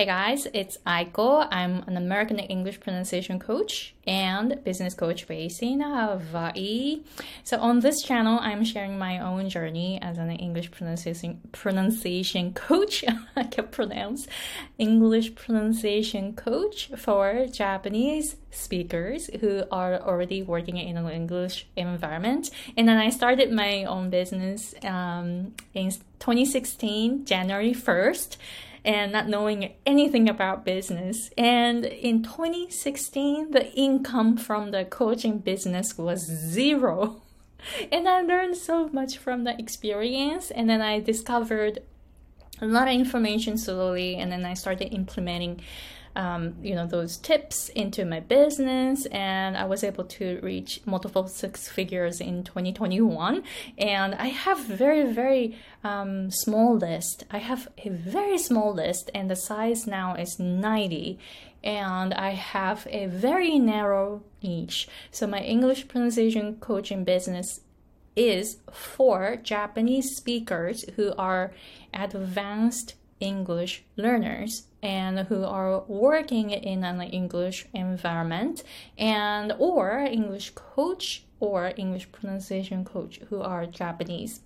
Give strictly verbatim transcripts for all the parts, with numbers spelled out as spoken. Hey guys, it's Aiko. I'm an American English pronunciation coach and business coach based in Hawaii. So on this channel, I'm sharing my own journey as an English pronunciation, pronunciation coach. I can pronounce English pronunciation coach for Japanese speakers who are already working in an English environment. And then I started my own business um, in twenty sixteen, January first. And not knowing anything about business. And in twenty sixteen, the income from the coaching business was zero. And I learned so much from the experience. And then I discovered a lot of information slowly. And then I started implementing um, you know, those tips into my business. And I was able to reach multiple six figures in twenty twenty-one. And I have very, very um, small list. I have a very small list and the size now is ninety. And I have a very narrow niche. So my English pronunciation coaching business is for Japanese speakers who are advanced English learners and who are working in an English environment and or English coach or English pronunciation coach who are Japanese.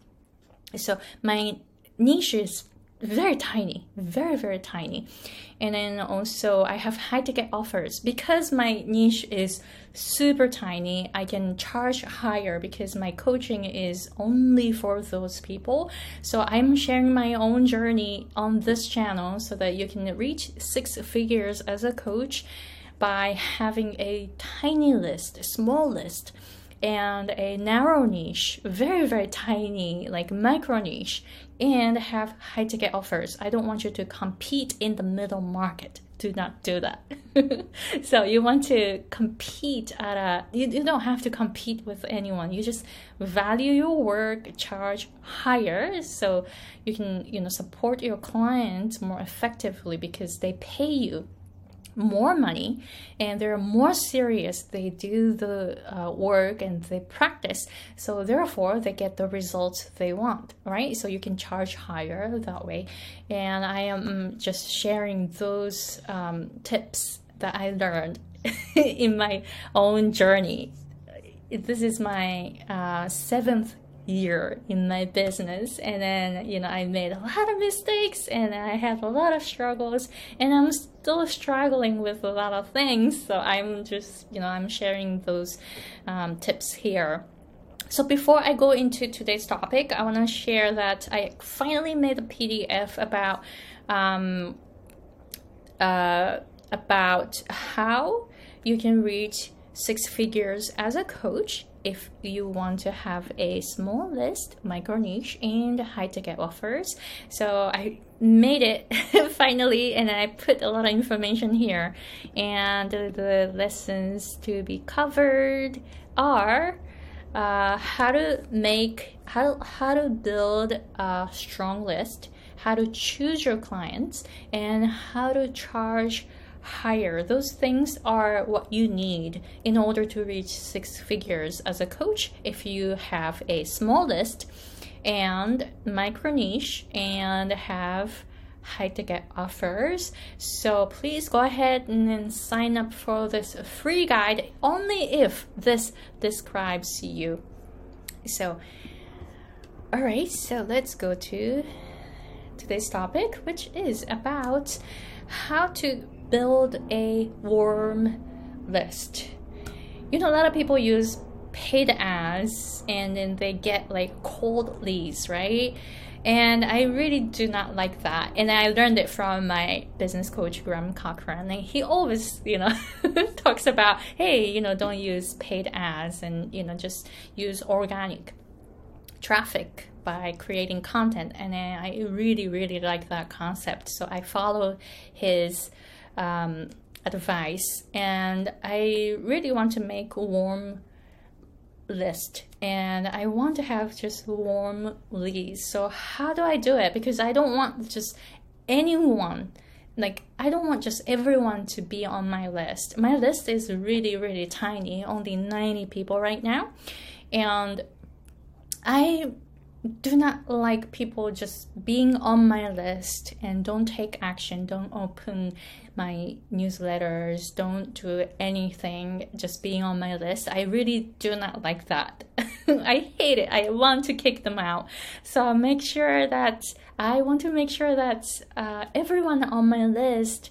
So my niche is very tiny, very, very tiny. And then also I have high ticket offers because my niche is super tiny. I can charge higher because my coaching is only for those people. So I'm sharing my own journey on this channel so that you can reach six figures as a coach by having a tiny list, a small list, and a narrow niche, very, very tiny, like micro niche, and have high ticket offers. I don't want you to compete in the middle market. Do not do that. So you want to compete at a, you, you don't have to compete with anyone. You just value your work, charge higher so you can, you know, support your clients more effectively because they pay you more money and they're more serious. They do the uh, work and they practice, so therefore they get the results they want, right? So you can charge higher that way. And I am just sharing those um, tips that I learned in my own journey. This is my uh, seventh year in my business, and then, you know, I made a lot of mistakes and I had a lot of struggles, and I'm still struggling with a lot of things. So I'm just, you know, I'm sharing those um, tips here. So before I go into today's topic, I want to share that I finally made a P D F about um, uh, about how you can reach six figures as a coach if you want to have a small list, micro niche, and high ticket offers. So I made it finally, and I put a lot of information here. And the lessons to be covered are uh, how to make, how, how to build a strong list, how to choose your clients, and how to charge higher. Those things are what you need in order to reach six figures as a coach if you have a small list and micro niche and have high ticket offers. So please go ahead and then sign up for this free guide only if this describes you. So all right, so let's go to today's topic, which is about how to build a warm list. You know, a lot of people use paid ads and then they get like cold leads, right? And I really do not like that. And I learned it from my business coach, Graham Cochran. And he always, you know, talks about, hey, you know, don't use paid ads and, you know, just use organic traffic by creating content. And I really, really like that concept. So I follow his um, advice, and I really want to make a warm list, and I want to have just warm leads. So how do I do it? Because I don't want just anyone, like I don't want just everyone to be on my list. My list is really, really tiny, only ninety people right now. And I do not like people just being on my list and don't take action, don't open my newsletters, don't do anything, just being on my list. I really do not like that. I hate it. I want to kick them out. So make sure that I want to make sure that uh, everyone on my list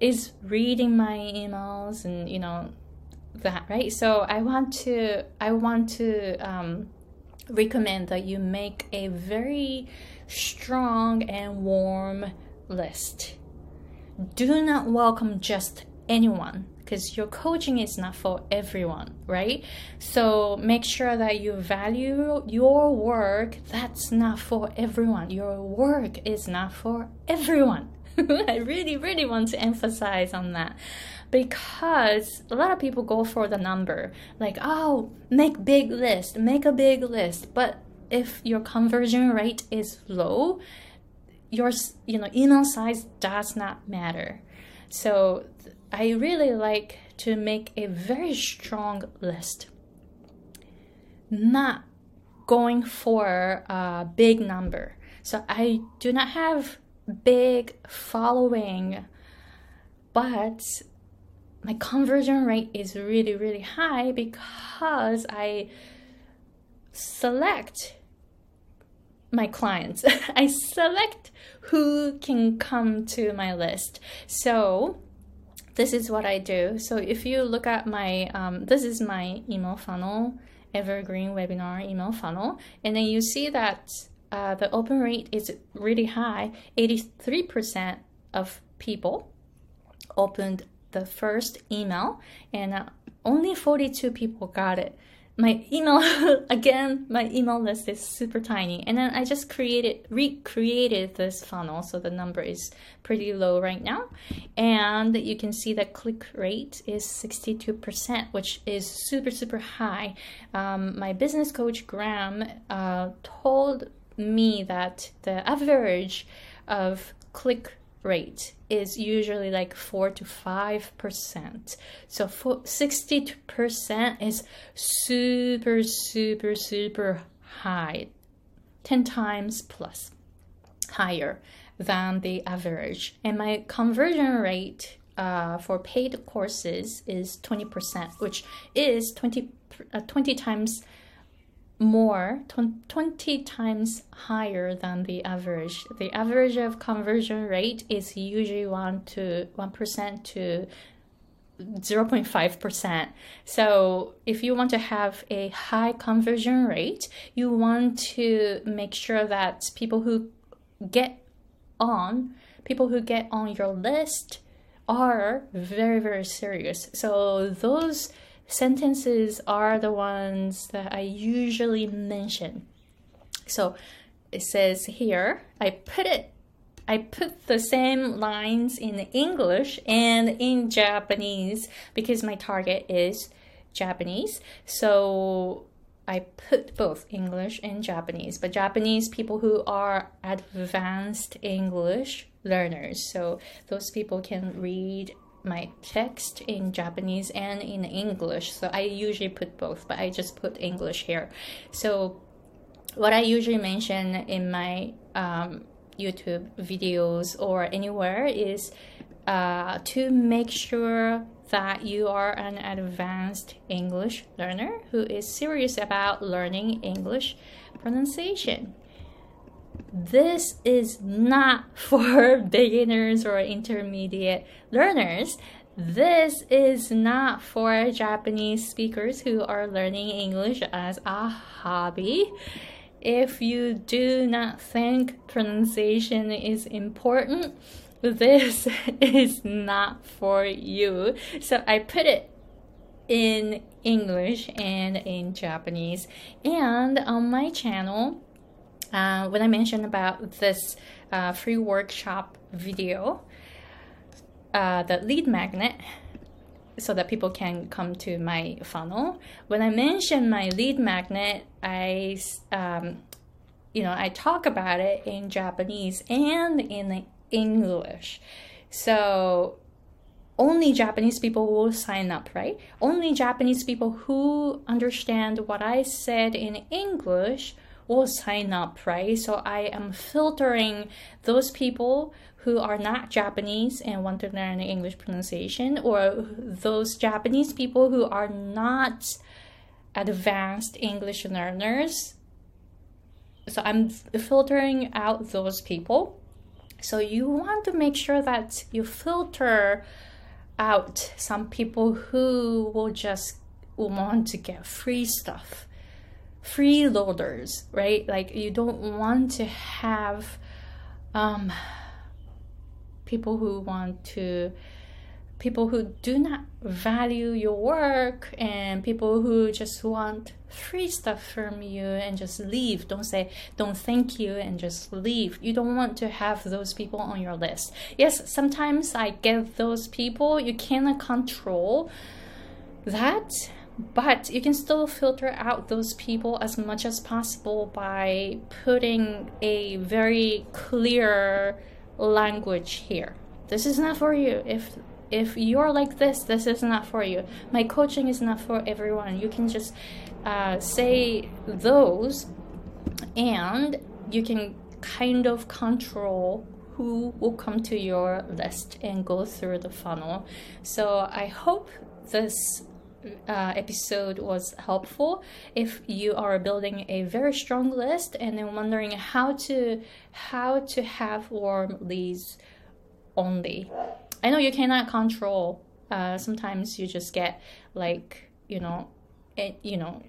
is reading my emails and, you know, that, right? So I want to, I want to, um, recommend that you make a very strong and warm list. Do not welcome just anyone, because your coaching is not for everyone, right? So make sure that you value your work. That's not for everyone. Your work is not for everyone. I really, really want to emphasize on that, because a lot of people go for the number, like, oh, make big list, make a big list. But if your conversion rate is low, your, you know, email size does not matter. So I really like to make a very strong list, not going for a big number. So I do not have big following, but my conversion rate is really, really high because I select my clients. I select who can come to my list. So this is what I do. So if you look at my, um, this is my email funnel, evergreen webinar email funnel, and then you see that Uh, the open rate is really high. eighty-three percent of people opened the first email, and uh, only forty-two people got it. My email, again, my email list is super tiny. And then I just created, recreated this funnel. So the number is pretty low right now. And you can see the click rate is sixty-two percent, which is super, super high. Um, my business coach, Graham, uh, told me that the average of click rate is usually like four to five percent. So for sixty percent is super, super, super high, ten times plus higher than the average. And my conversion rate uh, for paid courses is twenty percent, which is twenty, uh, twenty times more, twenty times higher than the average. The average of conversion rate is usually one to one percent to zero point five percent. So if you want to have a high conversion rate, you want to make sure that people who get on, people who get on your list are very, very serious. So those sentences are the ones that I usually mention. So it says here, I put it, I put the same lines in English and in Japanese because my target is Japanese. So I put both English and Japanese, but Japanese people who are advanced English learners. So those people can read my text in Japanese and in English. So I usually put both, but I just put English here. So what I usually mention in my um, YouTube videos or anywhere is uh, to make sure that you are an advanced English learner who is serious about learning English pronunciation. This is not for beginners or intermediate learners. This is not for Japanese speakers who are learning English as a hobby. If you do not think pronunciation is important, this is not for you. So I put it in English and in Japanese. And on my channel, Uh, when I mentioned about this uh, free workshop video, uh, the lead magnet, so that people can come to my funnel. When I mention my lead magnet, I, um, you know, I talk about it in Japanese and in English. So only Japanese people will sign up, right? Only Japanese people who understand what I said in English will sign up, right? So I am filtering those people who are not Japanese and want to learn the English pronunciation, or those Japanese people who are not advanced English learners. So I'm filtering out those people. So you want to make sure that you filter out some people who will just want to get free stuff, freeloaders, right? Like you don't want to have um, people who want to, people who do not value your work and people who just want free stuff from you and just leave. Don't say, don't thank you and just leave. You don't want to have those people on your list. Yes, sometimes I get those people. You cannot control that, but you can still filter out those people as much as possible by putting a very clear language here. This is not for you. If if you're like this, this is not for you. My coaching is not for everyone. You can just uh, say those, and you can kind of control who will come to your list and go through the funnel. So I hope this uh, episode was helpful. If you are building a very strong list and then wondering how to how to have warm leads only, I know you cannot control. Uh, sometimes you just get like, you know, it, you know,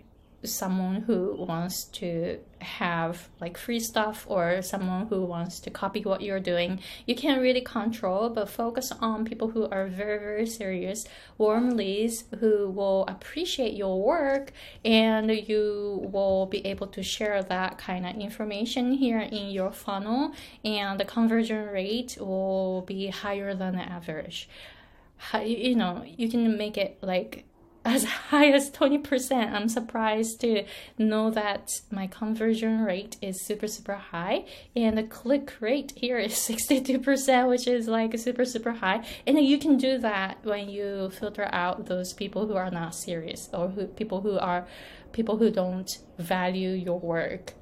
someone who wants to have like free stuff or someone who wants to copy what you're doing. You can't really control, but focus on people who are very, very serious, warm leads who will appreciate your work, and you will be able to share that kind of information here in your funnel, and the conversion rate will be higher than the average. You know, you can make it like as high as twenty percent. I'm surprised to know that my conversion rate is super, super high, and the click rate here is sixty-two percent, which is like super, super high. And you can do that when you filter out those people who are not serious, or who people who are people who don't value your work.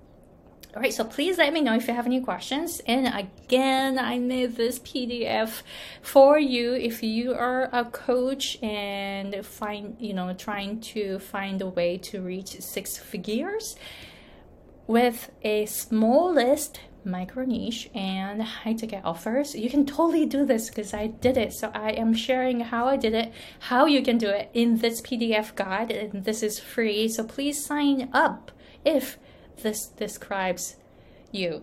All right, so please let me know if you have any questions. And again, I made this P D F for you if you are a coach and find, you know, trying to find a way to reach six figures with a small list, micro niche, and high ticket offers. You can totally do this because I did it. So I am sharing how I did it, how you can do it in this P D F guide, and this is free. So please sign up if this describes you.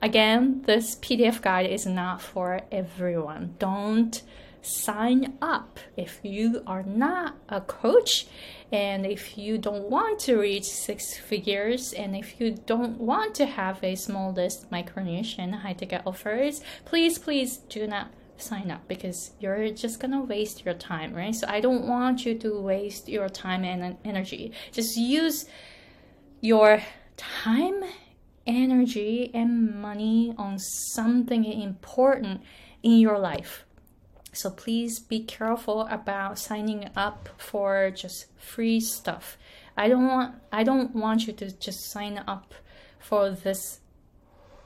Again, this P D F guide is not for everyone. Don't sign up if you are not a coach, and if you don't want to reach six figures, and if you don't want to have a small list, micro niche, and high ticket offers. Please, please do not sign up, because you're just gonna waste your time, right? So I don't want you to waste your time and energy. Just use your time, energy, and money on something important in your life. So please be careful about signing up for just free stuff. I don't want I don't want you to just sign up for this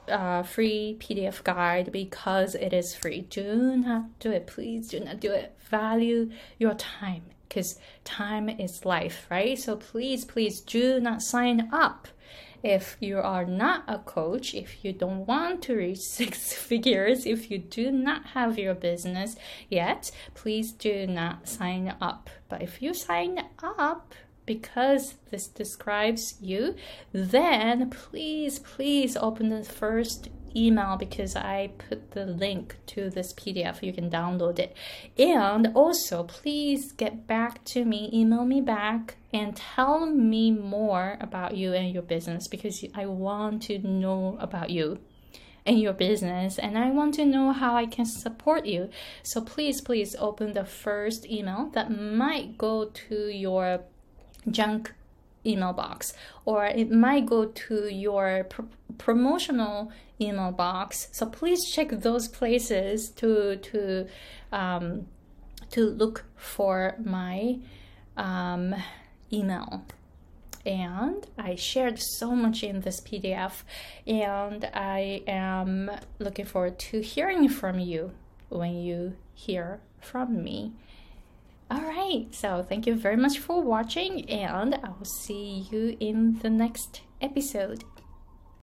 uh, free P D F guide because it is free. Do not do it. Please do not do it. Value your time, because time is life, right? So please, please do not sign up if you are not a coach, if you don't want to reach six figures, if you do not have your business yet. Please do not sign up. But if you sign up because this describes you, then please, please open the first email, because I put the link to this P D F. You can download it. And also, please get back to me, email me back, and tell me more about you and your business, because I want to know about you and your business, and I want to know how I can support you. So please, please open the first email that might go to your junk email box, or it might go to your pr- promotional email box. So please check those places to to um, to look for my um, email. and I shared so much in this P D F, and I am looking forward to hearing from you when you hear from me. Alright, so thank you very much for watching, and I'll see you in the next episode.